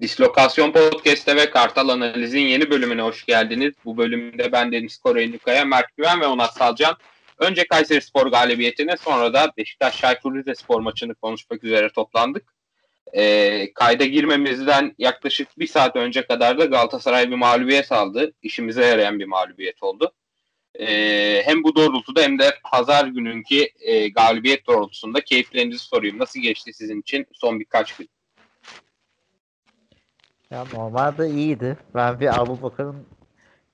Dislokasyon Podcast'te ve Kartal Analiz'in yeni bölümüne hoş geldiniz. Bu bölümde ben Deniz Kore, Nükaya, Mert Güven ve Onat Salcan. Önce Kayseri Spor galibiyetine, sonra da Beşiktaş Çaykur Rizespor maçını konuşmak üzere toplandık. Kayda girmemizden yaklaşık bir saat önce kadar da Galatasaray bir mağlubiyet aldı. İşimize yarayan bir mağlubiyet oldu. Hem bu doğrultuda hem de pazar gününki galibiyet doğrultusunda keyiflerinizi sorayım. Nasıl geçti sizin için son birkaç gün? Ya normalde iyiydi. Ben bir Aboubakar'ın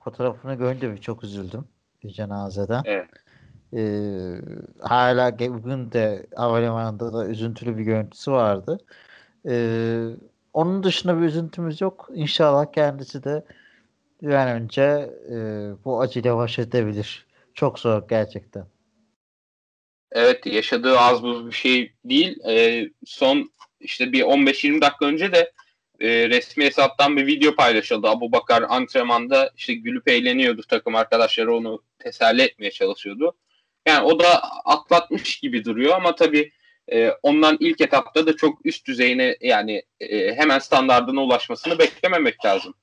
fotoğrafını görünce çok üzüldüm. Bir cenazede. Evet. Hala bugün de havalimanında da üzüntülü bir görüntüsü vardı. Onun dışında bir üzüntümüz yok. İnşallah kendisi de bir an önce bu acıyla baş edebilir. Çok zor gerçekten. Evet, yaşadığı az buz bir şey değil. Son işte bir 15-20 dakika önce de resmi hesaptan bir video paylaşıldı. Aboubakar antrenmanda işte gülüp eğleniyordu. Takım arkadaşları onu teselli etmeye çalışıyordu. Yani o da atlatmış gibi duruyor ama tabii ondan ilk etapta da çok üst düzeyine, yani hemen standardına ulaşmasını beklememek lazım.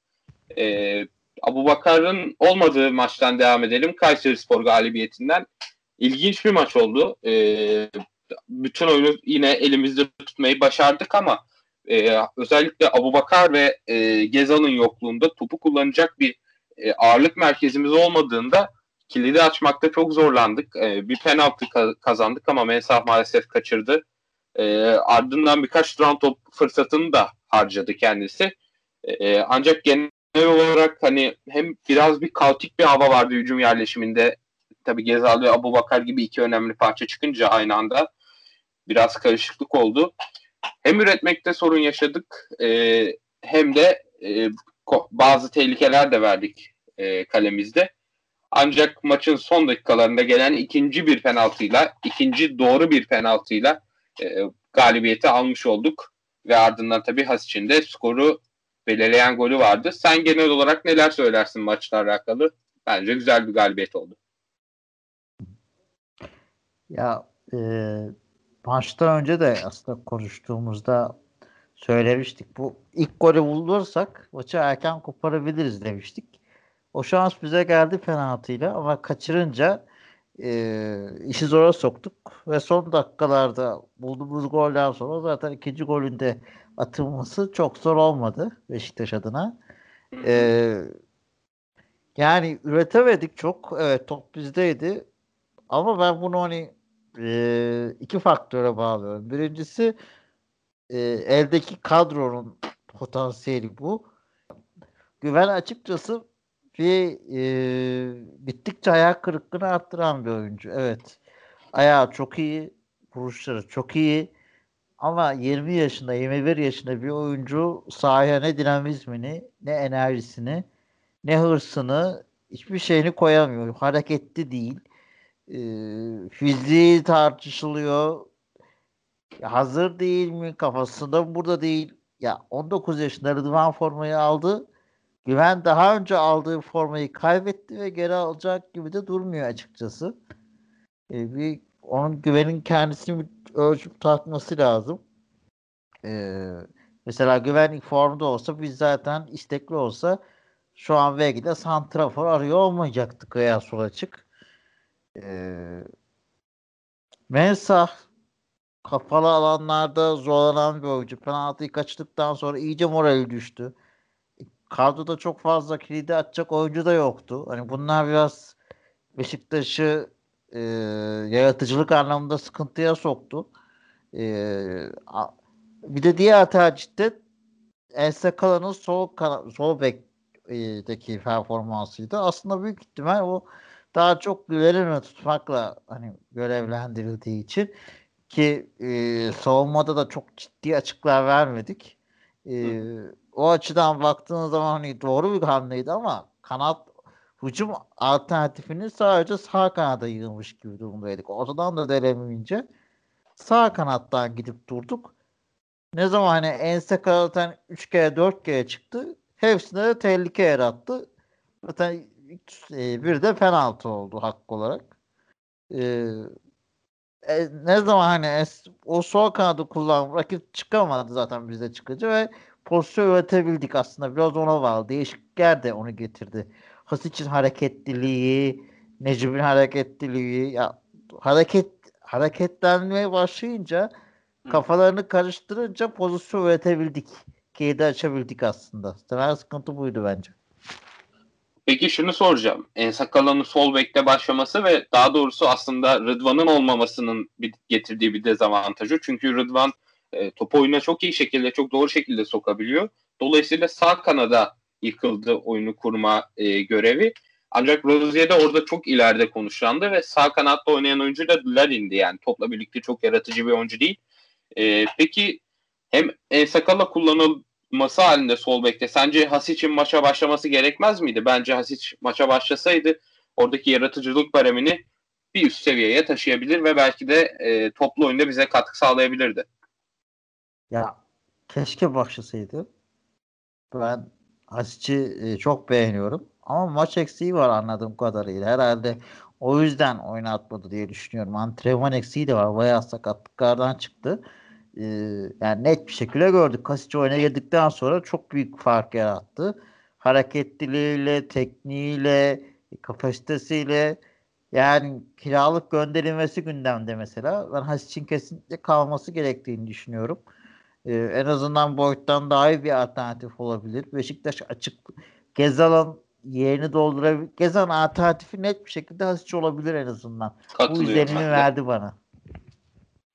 Aboubakar'ın olmadığı maçtan devam edelim. Kayseri Spor galibiyetinden. İlginç bir maç oldu. Bütün oyunu yine elimizde tutmayı başardık ama özellikle Aboubakar ve Gezal'ın yokluğunda topu kullanacak bir ağırlık merkezimiz olmadığında kilidi açmakta çok zorlandık. Bir penaltı kazandık ama Mensah maalesef kaçırdı. Ardından birkaç duran top fırsatını da harcadı kendisi. Ancak genel olarak hani hem biraz bir kaotik bir hava vardı hücum yerleşiminde. Tabii Gezal ve Aboubakar gibi iki önemli parça çıkınca aynı anda biraz karışıklık oldu. Hem üretmekte sorun yaşadık hem de bazı tehlikeler de verdik kalemizde. Ancak maçın son dakikalarında gelen ikinci doğru bir penaltıyla galibiyeti almış olduk. Ve ardından tabii Hadžić'in de skoru belirleyen golü vardı. Sen genel olarak neler söylersin maçla alakalı? Bence güzel bir galibiyet oldu. Ya maçtan önce de aslında konuştuğumuzda söylemiştik. Bu ilk golü bulursak maçı erken koparabiliriz demiştik. O şans bize geldi penaltıyla ama kaçırınca işi zora soktuk ve son dakikalarda bulduğumuz golden sonra zaten ikinci golünde atılması çok zor olmadı Beşiktaş adına. Yani üretemedik çok. Evet, top bizdeydi ama ben bunu hani iki faktöre bağlıyorum. Birincisi eldeki kadronun potansiyeli bu. Güven açıkçası bittikçe ayak kırıklığını arttıran bir oyuncu. Evet. Ayağı çok iyi. Vuruşları çok iyi. Ama 20 yaşında, 21 yaşında bir oyuncu sahaya ne dinamizmini, ne enerjisini, ne hırsını, hiçbir şeyini koyamıyor. Hareketli değil. Fiziği tartışılıyor. Hazır değil mi? Kafasında burada değil. Ya 19 yaşında Rıdvan formayı aldı. Güven daha önce aldığı formayı kaybetti ve geri alacak gibi de durmuyor açıkçası. Onun Güven'in kendisini ölçüp tartması lazım. Mesela Güven formda olsa, biz zaten istekli olsa şu an belki de santrafor arıyor olmayacaktık veya sol açık. Mensah kapalı alanlarda zorlanan bir oyuncu. Penaltıyı kaçırdıktan sonra iyice morali düştü. Kadroda çok fazla kilidi atacak oyuncu da yoktu. Hani bunlar biraz Beşiktaş'ı yaratıcılık anlamında sıkıntıya soktu. Bir de diğer tercihte Ensakala'nın sol bekteki performansıydı. Aslında büyük ihtimal o daha çok Güven'i tutmakla hani görevlendirildiği için ki savunmada da çok ciddi açıklar vermedik. O açıdan baktığınız zaman hani doğru bir hamleydi ama kanat hücum alternatifini sadece sağ kanada yığılmış gibi durumdaydık. Ortadan da delemeyince sağ kanattan gidip durduk. Ne zaman hani Enseka'ya zaten 3 kere 4 kere çıktı. Hepsinde de tehlike yarattı. Zaten bir de penaltı oldu hakkı olarak. Ne zaman hani o sol kanadı kullanıp rakip çıkamadı zaten bize çıkınca ve pozisyon üretebildik aslında. Biraz ona bağlı. Değişiklikler de onu getirdi. Hadžić'in hareketliliği, Necip'in hareketliliği. Ya, hareketlenmeye başlayınca, kafalarını karıştırınca pozisyon üretebildik. Keyidi açabildik aslında. Temel sıkıntı buydu bence. Peki şunu soracağım. Ensakala'nın sol bekte başlaması ve daha doğrusu aslında Rıdvan'ın olmamasının getirdiği bir dezavantajı. Çünkü Rıdvan topu oyuna çok iyi şekilde, çok doğru şekilde sokabiliyor. Dolayısıyla sağ kanada yıkıldı oyunu kurma görevi. Ancak Rosier de orada çok ileride konuşlandı ve sağ kanatta oynayan oyuncu da Larin'di. Yani topla birlikte çok yaratıcı bir oyuncu değil. Peki hem Ensakala kullanılması halinde sol bekte sence Hadžić'in maça başlaması gerekmez miydi? Bence Hadžić maça başlasaydı oradaki yaratıcılık baremini bir üst seviyeye taşıyabilir ve belki de toplu oyunda bize katkı sağlayabilirdi. Ya keşke başlasaydı. Ben Hadžić'i çok beğeniyorum. Ama maç eksiği var anladığım kadarıyla. Herhalde o yüzden oynatmadı diye düşünüyorum. Antrenman eksiği de var. Bayağı sakatlıklardan çıktı. Yani net bir şekilde gördük. Hadžić oyuna girdikten sonra çok büyük fark yarattı. Hareketliliğiyle, tekniğiyle, kapasitesiyle, yani kiralık gönderilmesi gündemde mesela. Ben Hadžić'in kesinlikle kalması gerektiğini düşünüyorum. En azından boyuttan daha iyi bir alternatif olabilir. Beşiktaş açık. Gezal'ın yerini doldurabilir. Gezan alternatifi net bir şekilde Hadžić olabilir en azından. Bu izlenimi verdi bana.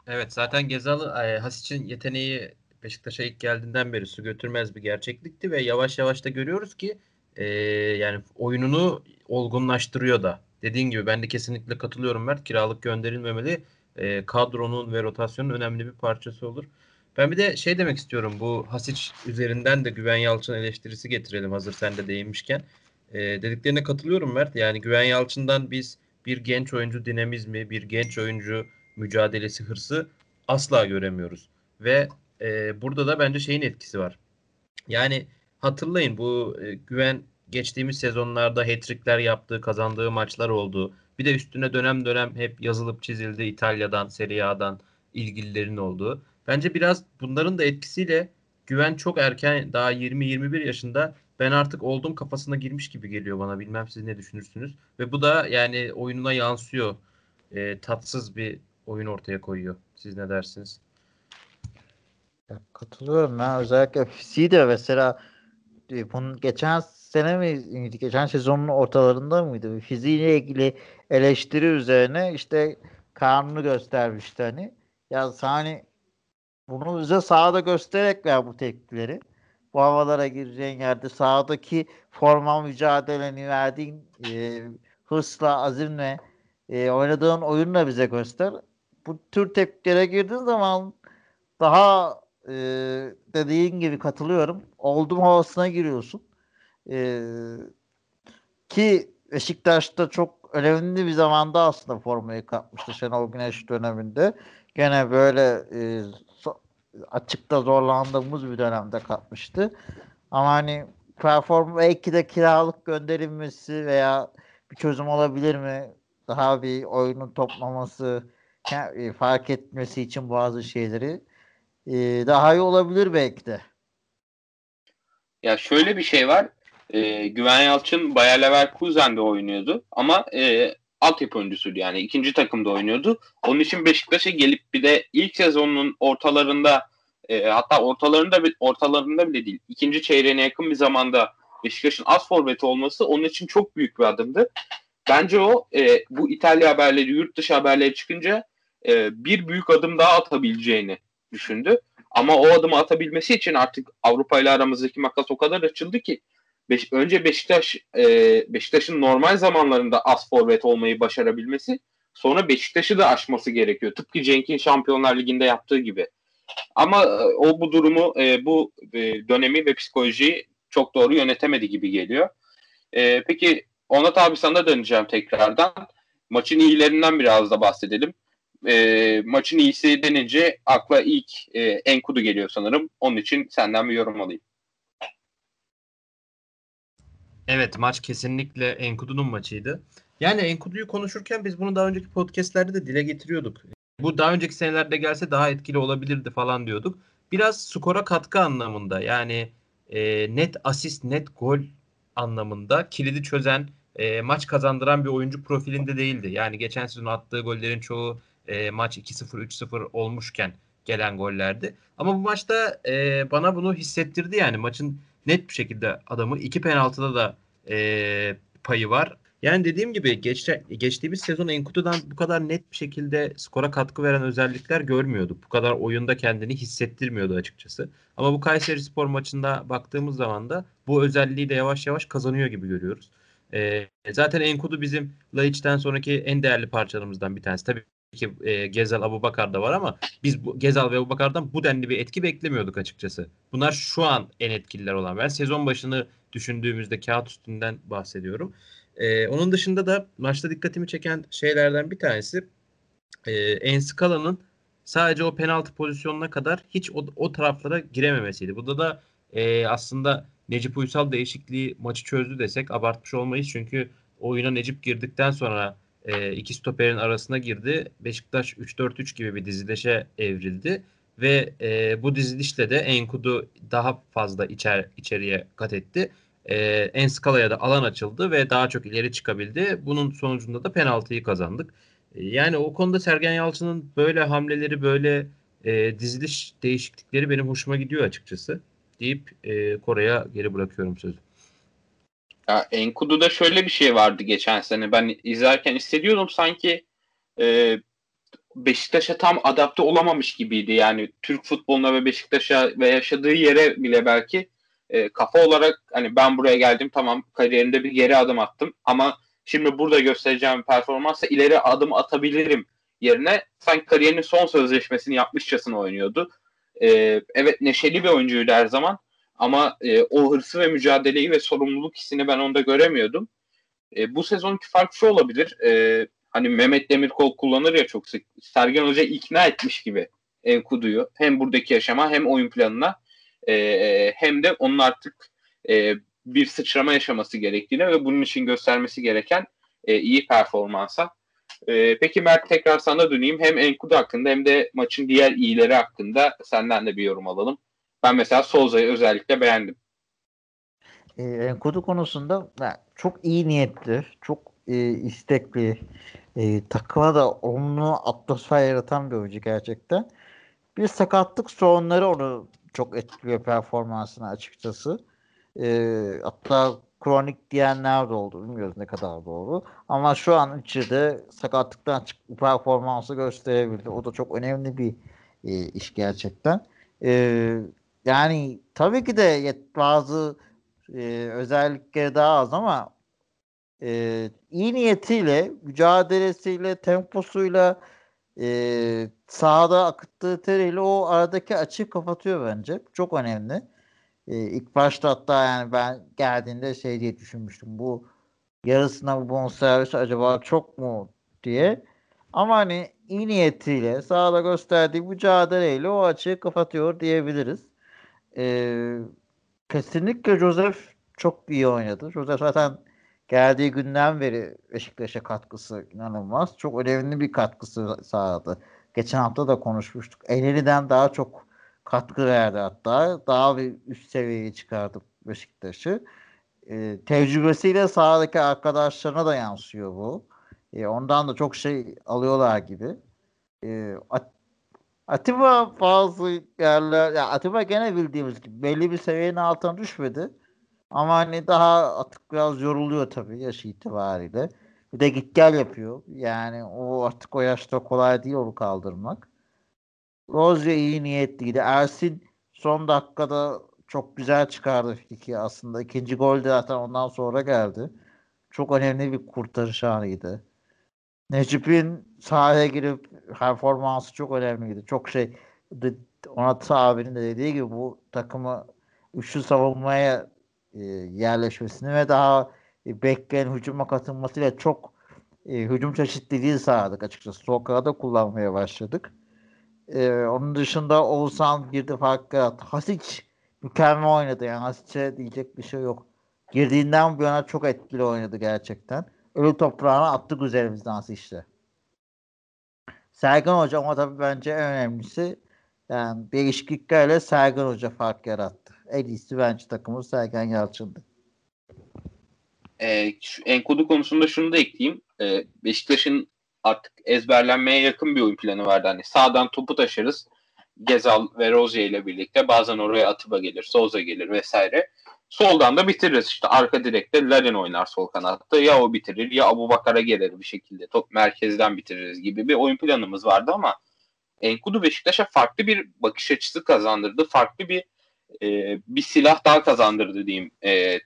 Evet, zaten Gezal Hadžić'in yeteneği Beşiktaş'a ilk geldiğinden beri su götürmez bir gerçeklikti ve yavaş yavaş da görüyoruz ki yani oyununu olgunlaştırıyor da. Dediğin gibi ben de kesinlikle katılıyorum Mert. Kiralık gönderilmemeli. Kadronun ve rotasyonun önemli bir parçası olur. Ben bir de şey demek istiyorum. Bu Hadžić üzerinden de Güven Yalçın eleştirisi getirelim hazır sen de değinmişken. Dediklerine katılıyorum Mert. Yani Güven Yalçın'dan biz bir genç oyuncu dinamizmi, bir genç oyuncu mücadelesi, hırsı asla göremiyoruz. Ve burada da bence şeyin etkisi var. Yani hatırlayın bu Güven geçtiğimiz sezonlarda hat-trickler yaptığı, kazandığı maçlar oldu. Bir de üstüne dönem dönem hep yazılıp çizildi İtalya'dan, Serie A'dan ilgililerin olduğu. Bence biraz bunların da etkisiyle Güven çok erken, daha 20-21 yaşında ben artık oldum kafasına girmiş gibi geliyor bana. Bilmem siz ne düşünürsünüz. Ve bu da yani oyununa yansıyor. Tatsız bir oyun ortaya koyuyor. Siz ne dersiniz? Ya, katılıyorum ben. Özellikle fiziği de mesela bunun geçen sene miydi? Geçen sezonun ortalarında mıydı? Fiziğiyle ilgili eleştiri üzerine işte karnını göstermişti hani. Ya hani bunu bize sahada göstererek ver bu tepkileri. Bu havalara gireceğin yerde sahadaki forma mücadeleni verdiğin hırsla, azimle oynadığın oyunla bize göster. Bu tür tepkilere girdiğin zaman daha dediğin gibi katılıyorum. Oldum havasına giriyorsun. Ki Beşiktaş'ta çok önemli bir zamanda aslında formayı kapmıştı Şenol Güneş döneminde. Gene böyle açıkta zorlandığımız bir dönemde kapmıştı. Ama hani perform belki de kiralık gönderilmesi veya bir çözüm olabilir mi? Daha bir oyunun toplaması, fark etmesi için bazı şeyleri daha iyi olabilir belki de. Ya şöyle bir şey var. Güven Yalçın Bayer Leverkusen'de oynuyordu. Ama altyapı oyuncusuydu yani. İkinci takımda oynuyordu. Onun için Beşiktaş'a gelip bir de ilk sezonun ortalarında hatta ortalarında bile değil. İkinci çeyreğine yakın bir zamanda Beşiktaş'ın az forveti olması onun için çok büyük bir adımdı. Bence o bu İtalya haberleri, yurt dışı haberleri çıkınca bir büyük adım daha atabileceğini düşündü. Ama o adımı atabilmesi için artık Avrupa ile aramızdaki makas o kadar açıldı ki önce Beşiktaş'ın normal zamanlarında az forvet olmayı başarabilmesi, sonra Beşiktaş'ı da aşması gerekiyor. Tıpkı Cenk'in Şampiyonlar Ligi'nde yaptığı gibi. Ama o bu durumu, bu dönemi ve psikolojiyi çok doğru yönetemedi gibi geliyor. Peki Onat abi sana döneceğim tekrardan. Maçın iyilerinden biraz da bahsedelim. Maçın iyisi denince akla ilk Enkudu geliyor sanırım. Onun için senden bir yorum alayım. Evet, maç kesinlikle Enkudu'nun maçıydı. Yani Enkudu'yu konuşurken biz bunu daha önceki podcastlerde de dile getiriyorduk. Bu daha önceki senelerde gelse daha etkili olabilirdi falan diyorduk. biraz skora katkı anlamında, yani net asist, net gol anlamında kilidi çözen, maç kazandıran bir oyuncu profilinde değildi. Yani geçen sezon attığı gollerin çoğu maç 2-0, 3-0 olmuşken gelen gollerdi. Ama bu maçta bana bunu hissettirdi yani. Maçın net bir şekilde adamı, iki penaltıda da payı var. Yani dediğim gibi geçtiğimiz sezon Enkudu'dan bu kadar net bir şekilde skora katkı veren özellikler görmüyorduk. Bu kadar oyunda kendini hissettirmiyordu açıkçası. Ama bu Kayseri Spor maçında baktığımız zaman da bu özelliği de yavaş yavaş kazanıyor gibi görüyoruz. Zaten Enkudu bizim Laic'ten sonraki en değerli parçalarımızdan bir tanesi. Tabii ki Gezal, Aboubakar da var ama biz Gezal ve Aboubakar'dan bu denli bir etki beklemiyorduk açıkçası. Bunlar şu an en etkililer olan. Ben sezon başını düşündüğümüzde kağıt üstünden bahsediyorum. Onun dışında da maçta dikkatimi çeken şeylerden bir tanesi Enskala'nın sadece o penaltı pozisyonuna kadar hiç o taraflara girememesiydi. Burada da aslında Necip Uysal değişikliği maçı çözdü desek abartmış olmayız. Çünkü oyuna Necip girdikten sonra iki stoperin arasına girdi. Beşiktaş 3-4-3 gibi bir dizilişe evrildi. Ve bu dizilişle de Enkudu daha fazla içeriye kat etti. Enskala'ya da alan açıldı ve daha çok ileri çıkabildi. Bunun sonucunda da penaltıyı kazandık. Yani o konuda Sergen Yalçın'ın böyle hamleleri, böyle diziliş değişiklikleri benim hoşuma gidiyor açıkçası deyip Kore'ye geri bırakıyorum sözü. Ya, Enkudu'da şöyle bir şey vardı geçen sene. Ben izlerken hissediyordum sanki Beşiktaş'a tam adapte olamamış gibiydi. Yani Türk futboluna ve Beşiktaş'a ve yaşadığı yere bile belki kafa olarak hani ben buraya geldim, tamam, kariyerimde bir geri adım attım ama şimdi burada göstereceğim performansa ileri adım atabilirim yerine sanki kariyerinin son sözleşmesini yapmışçasına oynuyordu. Evet, neşeli bir oyuncuydu her zaman ama o hırsı ve mücadeleyi ve sorumluluk hissini ben onda göremiyordum. Bu sezonki fark şu olabilir, hani Mehmet Demirkoğlu kullanır ya çok sık, Sergen Hoca ikna etmiş gibi Enkudu'yu hem buradaki yaşama hem oyun planına, hem de onun artık bir sıçrama yaşaması gerektiğine ve bunun için göstermesi gereken iyi performansa. Peki Mert, tekrar sana döneyim. Hem Enkudu hakkında hem de maçın diğer iyileri hakkında senden de bir yorum alalım. Ben mesela Solza'yı özellikle beğendim. Enkudu konusunda çok iyi niyetli, çok istekli, takıma da olumlu atmosfer yaratan bir oyuncu gerçekten. Bir sakatlık sorunları onu çok etkiliyor performansına açıkçası. Hatta kronik diyenler de oldu. Bilmiyoruz ne kadar doğru. Ama şu an içinde sakatlıktan çıkıp performansı gösterebildi. O da çok önemli bir iş gerçekten. Yani tabii ki de bazı özellikleri daha az ama iyi niyetiyle, mücadelesiyle, temposuyla, sahada akıttığı teriyle o aradaki açığı kapatıyor bence. Çok önemli. İlk başta hatta yani ben geldiğinde şey diye düşünmüştüm. Bu yarısına bu bonservis acaba çok mu diye. Ama hani iyi niyetiyle sahada gösterdiği mücadeleyle o açığı kapatıyor diyebiliriz. Kesinlikle Josef çok iyi oynadı. Josef zaten geldiği günden beri Beşiktaş'a katkısı inanılmaz. Çok önemli bir katkısı sağladı. Geçen hafta da konuşmuştuk. Eylül'den daha çok katkı verdi hatta. Daha bir üst seviyeye çıkardı Beşiktaş'ı. Tecrübesiyle sahadaki arkadaşlarına da yansıyor bu. Ondan da çok şey alıyorlar gibi. Atiba bazı yerler... Ya Atiba gene bildiğimiz gibi belli bir seviyenin altına düşmedi. Ama hani daha artık biraz yoruluyor tabii yaş itibariyle. Bir de git gel yapıyor. Yani o artık o yaşta kolay değil onu kaldırmak. Rosier iyi niyetliydi. Ersin son dakikada çok güzel çıkardı fikri aslında. İkinci gol de zaten ondan sonra geldi. Çok önemli bir kurtarış anıydı. Necip'in sahaya girip performansı çok önemliydi. Çok şey, Onat abinin de dediği gibi bu takımı üçlü savunmaya yerleşmesini ve daha bekleyen hücuma katılmasıyla çok hücum çeşitliliği sağladık açıkçası. Sokağı da kullanmaya başladık. Onun dışında Oğuzhan girdi, fark yarattı. Hadžić mükemmel oynadı. Yani Hadžić'e diyecek bir şey yok. Girdiğinden bu yana çok etkili oynadı gerçekten. Ölü toprağına attık üzerimizden işte. Sergen Hoca ama tabii bence en önemlisi Yani bir işkiklerle Sergen Hoca fark yarattı. En iyisi bence takımı Sergen Yalçın'dı. Enkudu konusunda şunu da ekleyeyim. Beşiktaş'ın artık ezberlenmeye yakın bir oyun planı vardı. Hani sağdan topu taşırız. Gezal ve Rosier ile birlikte bazen oraya Atiba gelir, Souza gelir vesaire. Soldan da bitiririz. İşte arka direkte Larin oynar sol kanatta. Ya o bitirir ya Aboubakar'a gelir bir şekilde. Top merkezden bitiririz gibi bir oyun planımız vardı ama Enkudu Beşiktaş'a farklı bir bakış açısı kazandırdı. Farklı bir silah daha kazandırdı diyeyim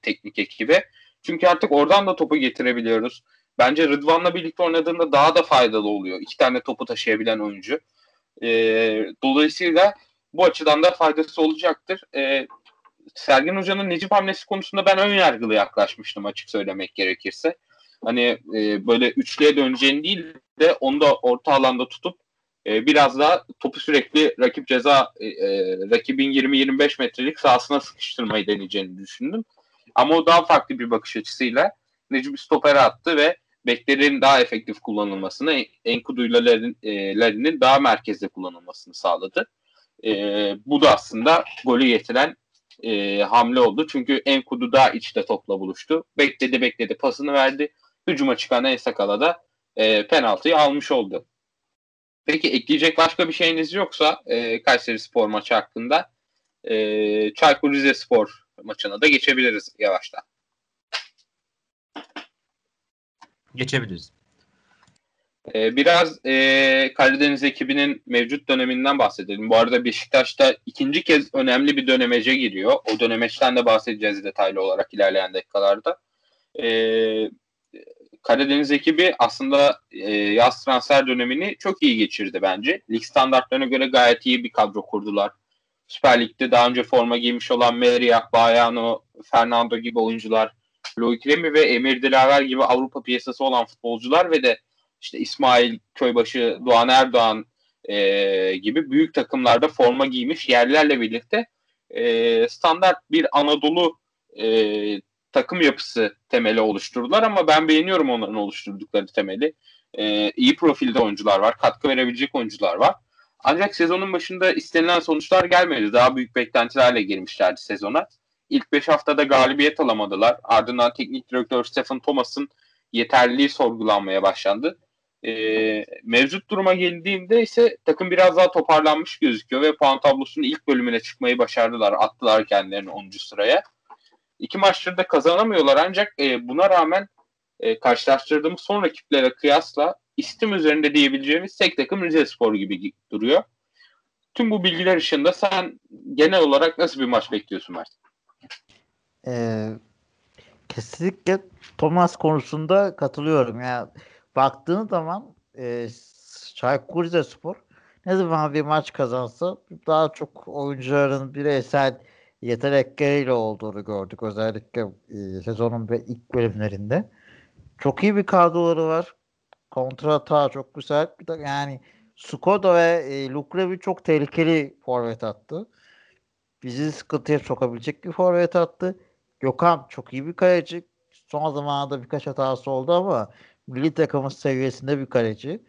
teknik ekibe. Çünkü artık oradan da topu getirebiliyoruz. Bence Rıdvan'la birlikte oynadığında daha da faydalı oluyor. 2 tane topu taşıyabilen oyuncu. Dolayısıyla bu açıdan da faydası olacaktır. Sergen Hoca'nın Necip hamlesi konusunda ben ön yargılı yaklaşmıştım açık söylemek gerekirse. Hani böyle üçlüye döneceğini değil de onu da orta alanda tutup biraz daha topu sürekli rakip ceza rakibin 20-25 metrelik sahasına sıkıştırmayı deneyeceğini düşündüm. Ama o daha farklı bir bakış açısıyla Necip stopere attı ve beklerin daha efektif kullanılmasını, Enkudu'yla Larin'in daha merkezde kullanılmasını sağladı. Bu da aslında golü getiren hamle oldu. Çünkü Enkudu daha içte topla buluştu. Bekledi pasını verdi. Hücuma çıkan Ensakala da penaltıyı almış oldu. Peki ekleyecek başka bir şeyiniz yoksa Kayseri Spor maçı hakkında Çaykur Rizespor maçına da geçebiliriz yavaştan. Geçebiliriz. Biraz Karadeniz ekibinin mevcut döneminden bahsedelim. Bu arada Beşiktaş'ta ikinci kez önemli bir dönemece giriyor. O dönemeçten de bahsedeceğiz detaylı olarak ilerleyen dakikalarda. Karadeniz ekibi aslında yaz transfer dönemini çok iyi geçirdi bence. Lig standartlarına göre gayet iyi bir kadro kurdular. Süper Lig'de daha önce forma giymiş olan Melih Akbayano, Fernando gibi oyuncular, Loïc Rémy ve Emir Dilaver gibi Avrupa piyasası olan futbolcular ve de işte İsmail Köybaşı, Doğan Erdoğan gibi büyük takımlarda forma giymiş yerlerle birlikte standart bir Anadolu takım yapısı temeli oluşturdular ama ben beğeniyorum onların oluşturdukları temeli. İyi profilde oyuncular var, katkı verebilecek oyuncular var. Ancak sezonun başında istenilen sonuçlar gelmedi. Daha büyük beklentilerle girmişlerdi sezona. İlk 5 haftada galibiyet alamadılar. Ardından teknik direktör Stephen Thomas'ın yeterliliği sorgulanmaya başlandı. Mevcut duruma geldiğinde ise takım biraz daha toparlanmış gözüküyor ve puan tablosunun ilk bölümüne çıkmayı başardılar. Attılar kendilerini 10. sıraya. 2 maçları da kazanamıyorlar ancak buna rağmen karşılaştırdığımız son rakiplere kıyasla istim üzerinde diyebileceğimiz tek takım Rizespor gibi duruyor. Tüm bu bilgiler ışığında sen genel olarak nasıl bir maç bekliyorsun Mert? Kesinlikle Thomas konusunda katılıyorum. Yani baktığın zaman Çaykur Rizespor ne zaman bir maç kazansa daha çok oyuncuların bireysel yetenekleriyle olduğunu gördük. Özellikle sezonun ilk bölümlerinde. Çok iyi bir kadroları var. Kontrata çok güzel. Yani Skoda ve Lukrevi çok tehlikeli forvet attı. Bizi sıkıntıya sokabilecek bir forvet attı. Gökhan çok iyi bir kaleci. Son zamanlarda birkaç hatası oldu ama milli takımın seviyesinde bir kaleci.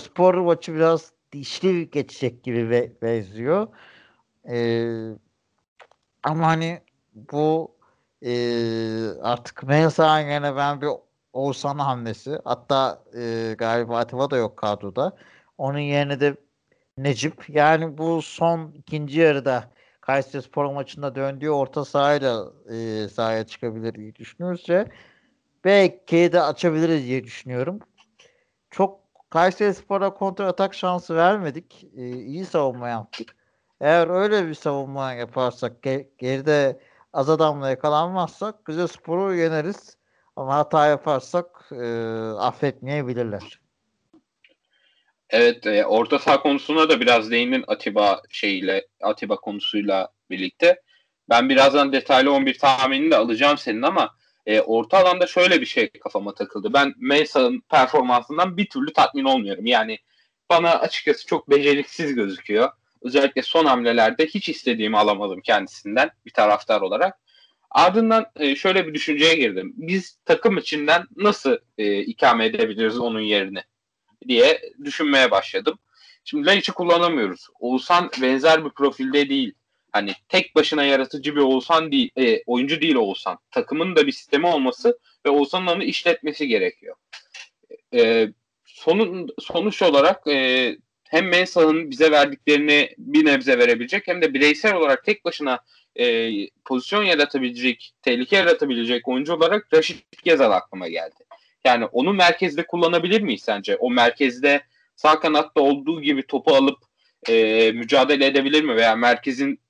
Spor maçı biraz dişli geçecek gibi benziyor. Ama hani bu artık Mensah'ın yine ben bir Oğuzhan hamlesi. Hatta galiba Atiba da yok kadroda. Onun yerine de Necip. Yani bu son ikinci yarıda Kayseri Spor maçında döndüğü orta sahayla sahaya çıkabilir diye düşünürse belki de açabiliriz diye düşünüyorum. Çok Kayseri Spor'a kontra atak şansı vermedik. İyi savunma yaptık. Eğer öyle bir savunma yaparsak geride az adamla yakalanmazsak güzel sporu yeneriz. Ama hata yaparsak affetmeyebilirler. Evet, orta saha konusuna da biraz değindin Atiba konusuyla birlikte. Ben birazdan detaylı 11 tahminini de alacağım senin ama orta alanda şöyle bir şey kafama takıldı. Ben Mensah'ın performansından bir türlü tatmin olmuyorum. Yani bana açıkçası çok beceriksiz gözüküyor. Özellikle son hamlelerde hiç istediğimi alamadım kendisinden bir taraftar olarak. Ardından şöyle bir düşünceye girdim. Biz takım içinden nasıl ikame edebiliriz onun yerini diye düşünmeye başladım. Şimdi Laiç'i kullanamıyoruz. Oğuzhan benzer bir profilde değil. Hani tek başına yaratıcı bir Oğuzhan değil, oyuncu değil Oğuzhan. Takımın da bir sistemi olması ve Oğuzhan'ın onu işletmesi gerekiyor. Sonuç olarak hem Mensah'ın bize verdiklerini bir nebze verebilecek hem de bireysel olarak tek başına pozisyon yaratabilecek, tehlike yaratabilecek oyuncu olarak Raşit Gezal aklıma geldi. Yani onu merkezde kullanabilir miyiz sence? O merkezde sağ kanatta olduğu gibi topu alıp mücadele edebilir mi? Veya merkezin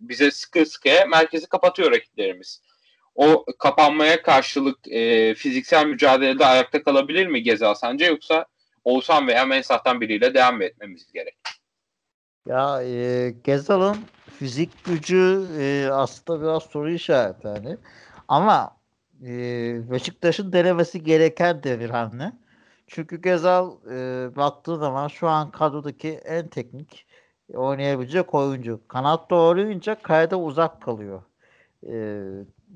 bize sıkı sıkıya merkezi kapatıyor rakiplerimiz. O kapanmaya karşılık fiziksel mücadelede ayakta kalabilir mi Gezal sence? Yoksa Oğuzhan veya Mensah'tan biriyle devam etmemiz gerek? Ya Gezal'ın fizik gücü aslında biraz soru işareti hani. Ama Beşiktaş'ın denemesi gereken de bir hamle. Çünkü Gezal baktığı zaman şu an kadrodaki en teknik oynayabilecek oyuncu. Kanatta oynayınca kayada uzak kalıyor.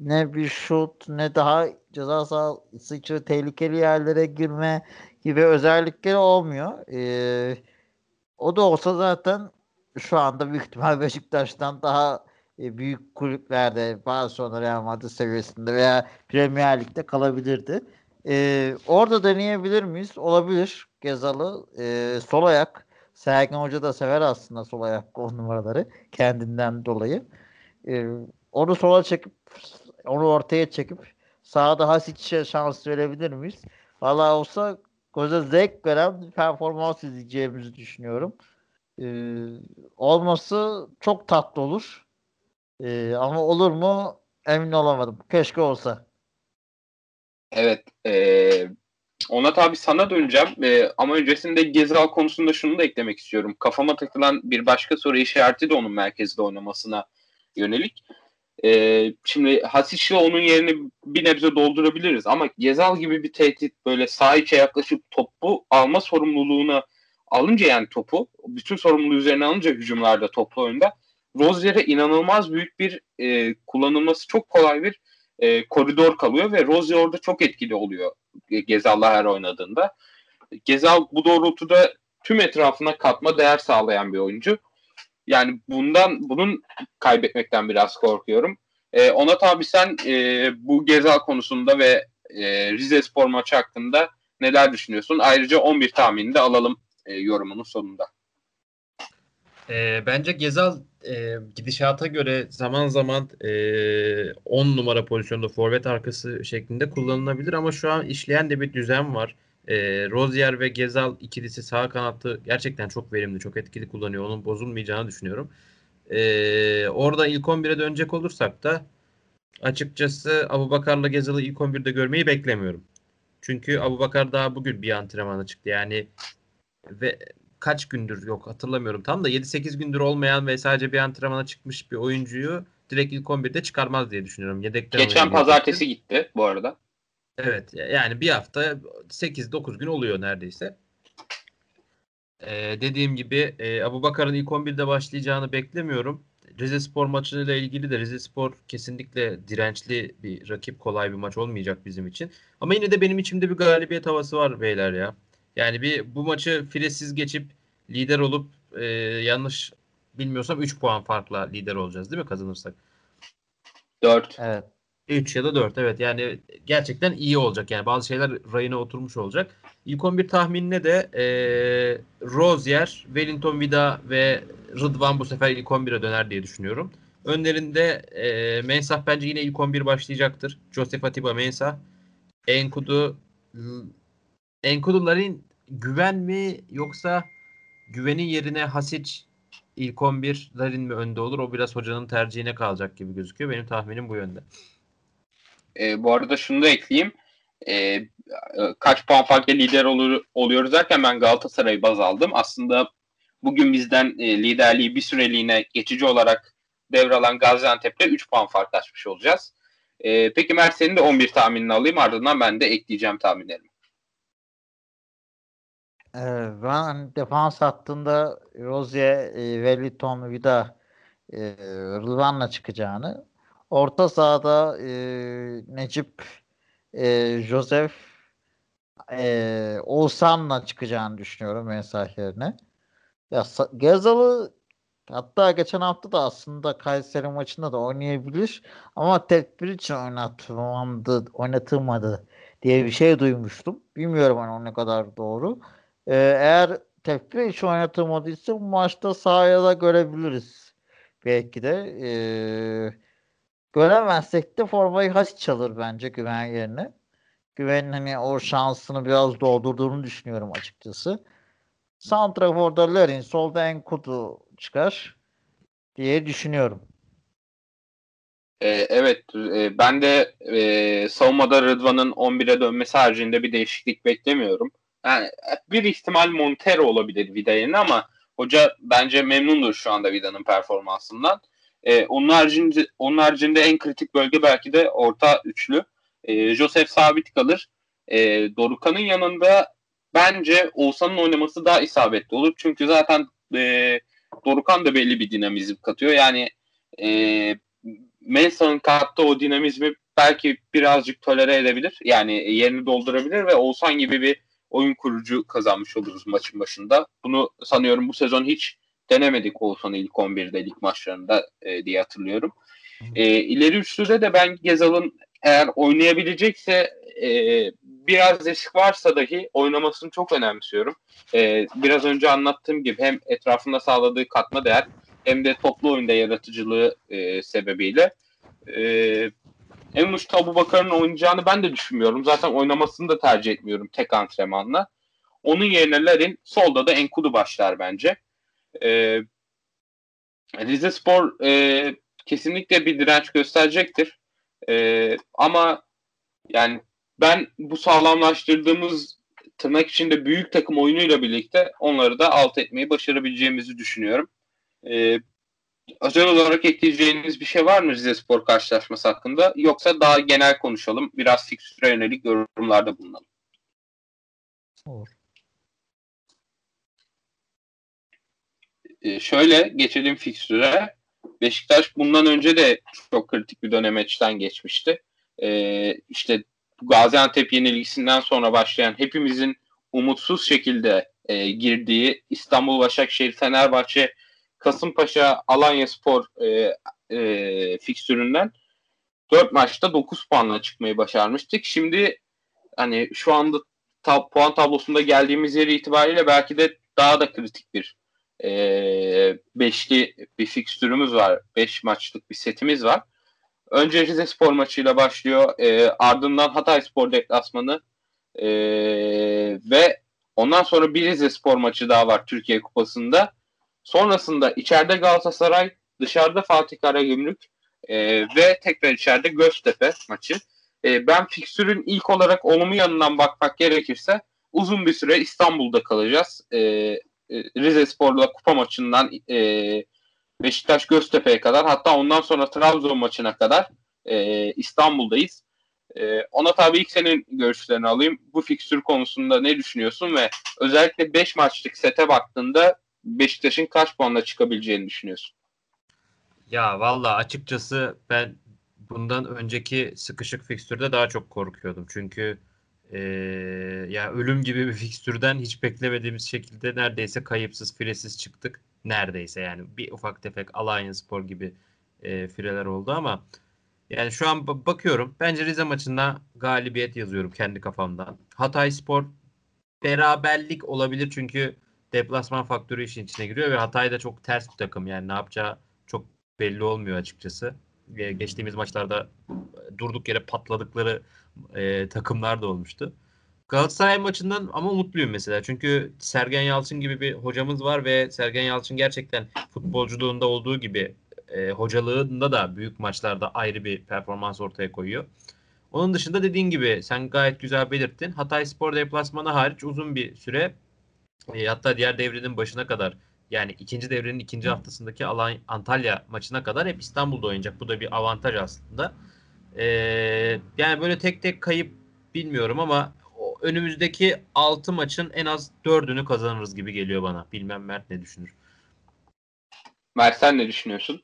Ne bir şut ne daha ceza sahası içi tehlikeli yerlere girme gibi özellikleri olmuyor. O da olsa zaten şu anda büyük ihtimal Beşiktaş'tan daha büyük kulüplerde, Barcelona, Real Madrid seviyesinde veya Premier Lig'de kalabilirdi. Orada deneyebilir miyiz? Olabilir. Gezal'ı sol ayak. Sergen Hoca da sever aslında sol ayak 10 numaraları kendinden dolayı. Onu sola çekip, onu ortaya çekip sağda Hadžić'e şans verebilir miyiz? Valla olsa göze zevk veren bir performans izleyeceğimizi düşünüyorum. Olması çok tatlı olur. Ama olur mu? Emin olamadım. Keşke olsa. Evet. Onat abi sana döneceğim. Ama öncesinde Gezal konusunda şunu da eklemek istiyorum. Kafama takılan bir başka soru işareti de onun merkezde oynamasına yönelik. Şimdi Hadžić'le onun yerini bir nebze doldurabiliriz ama Gezal gibi bir tehdit böyle sağ içe yaklaşıp topu alma sorumluluğuna alınca, yani topu bütün sorumluluğu üzerine alınca hücumlarda, toplu oyunda Rosier'e inanılmaz büyük bir kullanılması çok kolay bir koridor kalıyor ve Rosier orada çok etkili oluyor Gezal'la her oynadığında. Gezal bu doğrultuda tüm etrafına katma değer sağlayan bir oyuncu. Yani bunun kaybetmekten biraz korkuyorum. Onat abi sen bu Gezal konusunda ve Rizespor maçı hakkında neler düşünüyorsun? Ayrıca 11 tahminini de alalım yorumunun sonunda. Bence Gezal gidişata göre zaman zaman 10 numara pozisyonda forvet arkası şeklinde kullanılabilir ama şu an işleyen de bir düzen var. Rosier ve Gezal ikilisi sağ kanatı gerçekten çok verimli, çok etkili kullanıyor. Onun bozulmayacağını düşünüyorum. Orada ilk 11'e dönecek olursak da açıkçası Aboubakar'la Gezal'ı ilk 11'de görmeyi beklemiyorum. Çünkü Aboubakar daha bugün bir antrenmana çıktı. Yani ve kaç gündür yok hatırlamıyorum tam da 7-8 gündür olmayan ve sadece bir antrenmana çıkmış bir oyuncuyu direkt ilk 11'de çıkarmaz diye düşünüyorum. Yedekten geçen pazartesi gitti bu arada. Evet, yani bir hafta 8-9 gün oluyor neredeyse. Dediğim gibi Aboubakar'ın ilk 11'de başlayacağını beklemiyorum. Rizespor maçıyla ilgili de Rizespor kesinlikle dirençli bir rakip, kolay bir maç olmayacak bizim için. Ama yine de benim içimde bir galibiyet havası var beyler ya. Yani bir bu maçı filesiz geçip lider olup yanlış bilmiyorsam 3 puan farkla lider olacağız değil mi kazanırsak? 4. Evet. 3 ya da 4 evet, yani gerçekten iyi olacak, yani bazı şeyler rayına oturmuş olacak. İlk 11 tahminine de Rosier, Wellington Vida ve Rıdvan bu sefer ilk 11'e döner diye düşünüyorum. Önlerinde Mensah bence yine ilk 11 başlayacaktır. Josef, Atiba, Mensah, Enkudu Larin, Güven mi yoksa Güven'in yerine Hadžić ilk 11'lerin mi önde olur? O biraz hocanın tercihine kalacak gibi gözüküyor. Benim tahminim bu yönde. Bu arada şunu da ekleyeyim. Kaç puan farkla lider oluyoruz derken ben Galatasaray'ı baz aldım. Aslında bugün bizden liderliği bir süreliğine geçici olarak devralan Gaziantep'le 3 puan farklaşmış olacağız. Peki Mert, senin de 11 tahminini alayım. Ardından ben de ekleyeceğim tahminlerimi. Ben defans hattında Rosier, Wellington, Vida, Rıdvan'la çıkacağını, orta sahada Necip, Josef, Oğuzhan'la çıkacağını düşünüyorum Mensah yerine. Ya Gezal'ı hatta geçen hafta da aslında Kayseri maçında da oynayabilir ama tedbir için oynatılmadı diye bir şey duymuştum. Bilmiyorum hani o ne kadar doğru. Eğer tedbir için oynatılmadıysa bu maçta sahaya da görebiliriz. Belki de göremezsek de formayı Hadžić alır bence Güven yerine. Güven'in hani o şansını biraz doldurduğunu düşünüyorum açıkçası. Santrafor'da Larin, solda Enkudu çıkar diye düşünüyorum. Evet, ben de savunmada Rıdvan'ın 11'e dönmesi haricinde bir değişiklik beklemiyorum. Yani bir ihtimal Montero olabilir Vida yerine ama hoca bence memnundur şu anda Vida'nın performansından. Onun haricinde en kritik bölge belki de orta üçlü. Josef sabit kalır. Dorukhan'ın yanında bence Oğuzhan'ın oynaması daha isabetli olur. Çünkü zaten Dorukhan da belli bir dinamizm katıyor. Yani Mensah'ın kattığı o dinamizmi belki birazcık tolere edebilir. Yani yerini doldurabilir ve Oğuzhan gibi bir oyun kurucu kazanmış oluruz maçın başında. Bunu sanıyorum bu sezon hiç denemedik Oğuzhan'ı ilk 11'de lig maçlarında diye hatırlıyorum. İleri üçlüde de ben Gezal'ın eğer oynayabilecekse biraz risk varsa dahi oynamasını çok önemsiyorum. Biraz önce anlattığım gibi hem etrafında sağladığı katma değer hem de toplu oyunda yaratıcılığı sebebiyle. En uçta Aboubakar'ın oynayacağını ben de düşünmüyorum. Zaten oynamasını da tercih etmiyorum tek antrenmanla. Onun yerine Larin, solda da Enkudu başlar bence. Rizespor kesinlikle bir direnç gösterecektir. Ama yani ben bu sağlamlaştırdığımız tırnak içinde büyük takım oyunuyla birlikte onları da alt etmeyi başarabileceğimizi düşünüyorum. Özel olarak ekleyeceğiniz bir şey var mı Rizespor karşılaşması hakkında? Yoksa daha genel konuşalım. Biraz fikstüre yönelik yorumlarda bulunalım. Olur. Şöyle geçelim fikstüre. Beşiktaş bundan önce de çok kritik bir dönemeçten geçmişti. İşte Gaziantep yenilgisinden sonra başlayan hepimizin umutsuz şekilde girdiği İstanbul, Başakşehir, Fenerbahçe, Kasımpaşa, Alanyaspor fikstüründen 4 maçta 9 puanla çıkmayı başarmıştık. Şimdi hani şu anda puan tablosunda geldiğimiz yeri itibariyle belki de daha da kritik bir beşli bir fikstürümüz var. 5 maçlık bir setimiz var. Önce Rizespor maçıyla başlıyor. Ardından Hatayspor deplasmanı ve ondan sonra bir Rizespor maçı daha var Türkiye Kupası'nda. Sonrasında içeride Galatasaray, dışarıda Fatih Karagümrük ve tekrar içeride Göztepe maçı. Ben fikstürün ilk olarak olumlu yanından bakmak gerekirse uzun bir süre İstanbul'da kalacağız. Rizespor'la kupa maçından Beşiktaş Göztepe'ye kadar, hatta ondan sonra Trabzon maçına kadar İstanbul'dayız. Ona tabii ilk senin görüşlerini alayım. Bu fikstür konusunda ne düşünüyorsun ve özellikle 5 maçlık sete baktığında Beşiktaş'ın kaç puanla çıkabileceğini düşünüyorsun? Ya valla açıkçası ben bundan önceki sıkışık fikstürde daha çok korkuyordum. Çünkü ya ölüm gibi bir fikstürden hiç beklemediğimiz şekilde neredeyse kayıpsız firesiz çıktık. Neredeyse yani bir ufak tefek Alanyaspor gibi fireler oldu ama yani şu an bakıyorum bence Rize maçında galibiyet yazıyorum kendi kafamdan. Hatayspor beraberlik olabilir çünkü deplasman faktörü işin içine giriyor ve Hatay da çok ters bir takım. Yani ne yapacağı çok belli olmuyor açıkçası. Geçtiğimiz maçlarda durduk yere patladıkları takımlar da olmuştu. Galatasaray maçından ama umutluyum mesela. Çünkü Sergen Yalçın gibi bir hocamız var ve Sergen Yalçın gerçekten futbolculuğunda olduğu gibi hocalığında da büyük maçlarda ayrı bir performans ortaya koyuyor. Onun dışında dediğin gibi sen gayet güzel belirttin. Hatayspor deplasmanı hariç uzun bir süre, hatta diğer devrenin başına kadar, yani ikinci devrenin ikinci haftasındaki Antalya maçına kadar hep İstanbul'da oynayacak. Bu da bir avantaj aslında. Yani böyle tek tek kayıp bilmiyorum ama önümüzdeki 6 maçın en az 4'ünü kazanırız gibi geliyor bana. Bilmem Mert ne düşünür? Mert sen ne düşünüyorsun?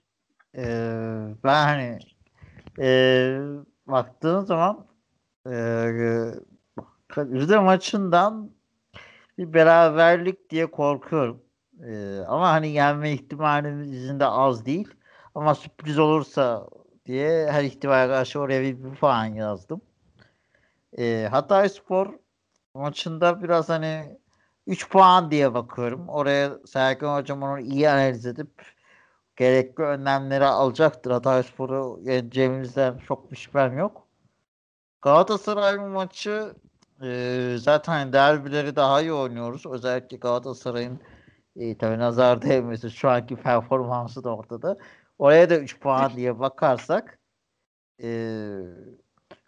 Ben hani baktığın zaman Rize maçından bir beraberlik diye korkuyorum. Ama hani yenme ihtimalimizin de az değil. Ama sürpriz olursa diye her ihtimale karşı oraya bir puan yazdım. Hatayspor maçında biraz hani 3 puan diye bakıyorum. Oraya Sergen Hocam onu iyi analiz edip gerekli önlemleri alacaktır. Hatayspor'u yeneceğimizden çok bir şüphem yok. Galatasaray maçı zaten derbileri daha iyi oynuyoruz. Özellikle Galatasaray'ın tabii nazar değmesi, şu anki performansı da ortada. Oraya da 3 puan diye bakarsak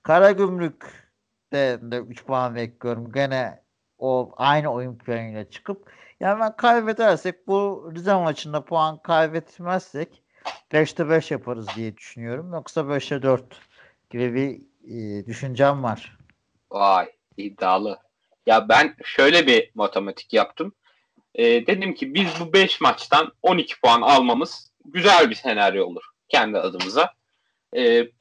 Karagümrük'te de 3 puan bekliyorum. Gene o aynı oyun planıyla çıkıp, yani ben kaybedersek, bu Rize maçında puan kaybetmezsek 5'te 5 yaparız diye düşünüyorum. Yoksa 5'te 4 gibi bir düşüncem var. Vay, iddialı. Ya ben şöyle bir matematik yaptım. Dedim ki biz bu 5 maçtan 12 puan almamız güzel bir senaryo olur kendi adımıza.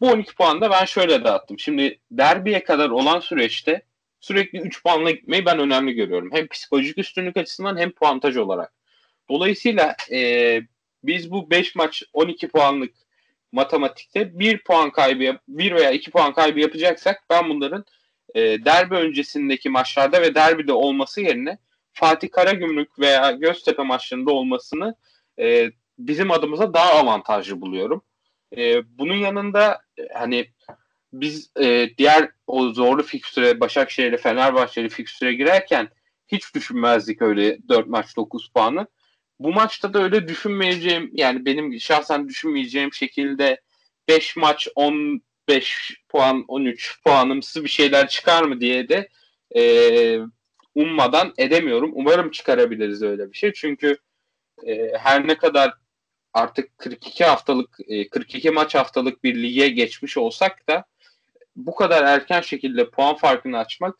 Bu 12 puanı da ben şöyle dağıttım. Şimdi derbiye kadar olan süreçte sürekli 3 puanla gitmeyi ben önemli görüyorum. Hem psikolojik üstünlük açısından hem puantaj olarak. Dolayısıyla biz bu 5 maç 12 puanlık matematikte 1 puan kaybı, 1 veya 2 puan kaybı yapacaksak, ben bunların derbi öncesindeki maçlarda ve derbide olması yerine Fatih Karagümrük veya Göztepe maçlarında olmasını bizim adımıza daha avantajlı buluyorum. Bunun yanında hani biz diğer o zorlu fikstüre, Başakşehir'e, Fenerbahçe'li fikstüre girerken hiç düşünmezdik öyle 4 maç 9 puanı. Bu maçta da öyle düşünmeyeceğim, yani benim şahsen düşünmeyeceğim şekilde 5 maç 15 puan 13 puanımsı bir şeyler çıkar mı diye de ummadan edemiyorum. Umarım çıkarabiliriz öyle bir şey. Çünkü her ne kadar artık 42 maç haftalık bir lige geçmiş olsak da bu kadar erken şekilde puan farkını açmak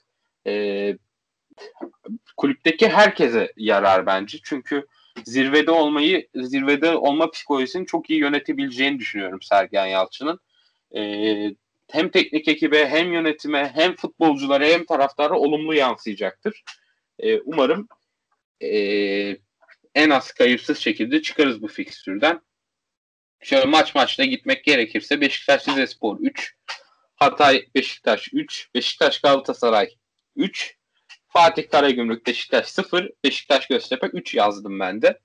kulüpteki herkese yarar bence. Çünkü zirvede olma psikolojisini çok iyi yönetebileceğini düşünüyorum Sergen Yalçın'ın. Hem teknik ekibe, hem yönetime, hem futbolculara, hem taraftara olumlu yansıyacaktır. Umarım en az kayıpsız şekilde çıkarız bu fikstürden. Şöyle maçla gitmek gerekirse Beşiktaş Rizespor 3, Hatay Beşiktaş 3, Beşiktaş Galatasaray 3, Fatih Karagümrük Beşiktaş 0, Beşiktaş Göztepe 3 yazdım ben de.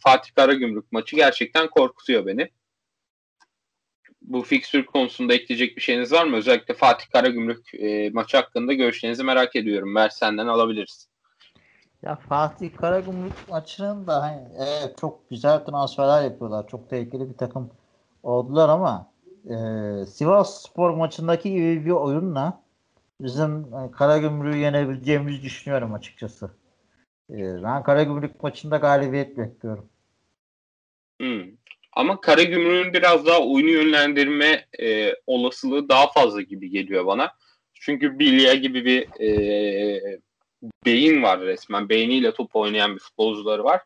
Fatih Karagümrük maçı gerçekten korkutuyor beni. Bu fikstür konusunda ekleyecek bir şeyiniz var mı? Özellikle Fatih Karagümrük maçı hakkında görüşlerinizi merak ediyorum. Mert, senden alabiliriz. Ya Fatih Karagümrük maçının da hani, çok güzel transferler yapıyorlar. Çok tehlikeli bir takım oldular ama Sivasspor maçındaki gibi bir oyunla bizim Karagümrük'ü yenebileceğimizi düşünüyorum açıkçası. Ben Karagümrük maçında galibiyet bekliyorum. Ama Karagümrük'ün biraz daha oyunu yönlendirme olasılığı daha fazla gibi geliyor bana. Çünkü Bilya gibi bir beyin var resmen. Beyniyle top oynayan bir futbolcuları var.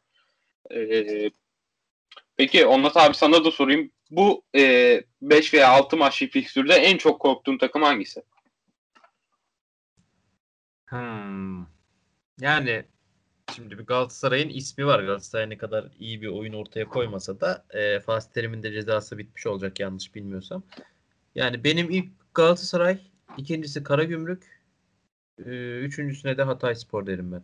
Peki Onat abi, sana da sorayım. Bu 5 veya 6 maçlı fikstürde en çok korktuğun takım hangisi? Yani şimdi bir Galatasaray'ın ismi var. Galatasaray ne kadar iyi bir oyun ortaya koymasa da Fatih Terim'in de cezası bitmiş olacak yanlış bilmiyorsam. Yani benim ilk Galatasaray, ikincisi Karagümrük, üçüncüsüne de Hatayspor derim ben.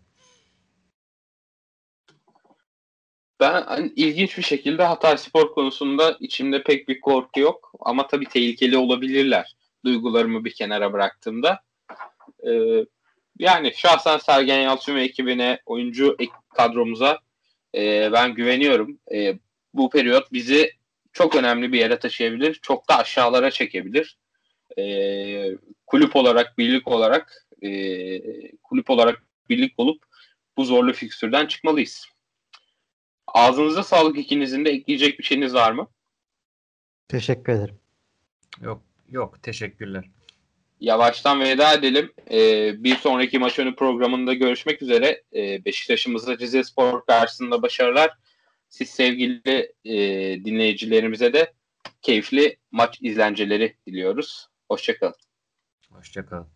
Ben ilginç bir şekilde Hatayspor konusunda içimde pek bir korku yok. Ama tabii tehlikeli olabilirler. Duygularımı bir kenara bıraktığımda. Yani şahsen Sergen Yalçın ve ekibine, oyuncu kadromuza ben güveniyorum. Bu periyot bizi çok önemli bir yere taşıyabilir. Çok da aşağılara çekebilir. Kulüp olarak, birlik olarak birlik olup bu zorlu fikstürden çıkmalıyız. Ağzınıza sağlık ikinizin de. Ekleyecek bir şeyiniz var mı? Teşekkür ederim. Yok, teşekkürler. Yavaştan veda edelim. Bir sonraki maç önü programında görüşmek üzere. Beşiktaş'ımıza Rizespor karşısında başarılar. Siz sevgili dinleyicilerimize de keyifli maç izlenceleri diliyoruz. Hoşça kalın.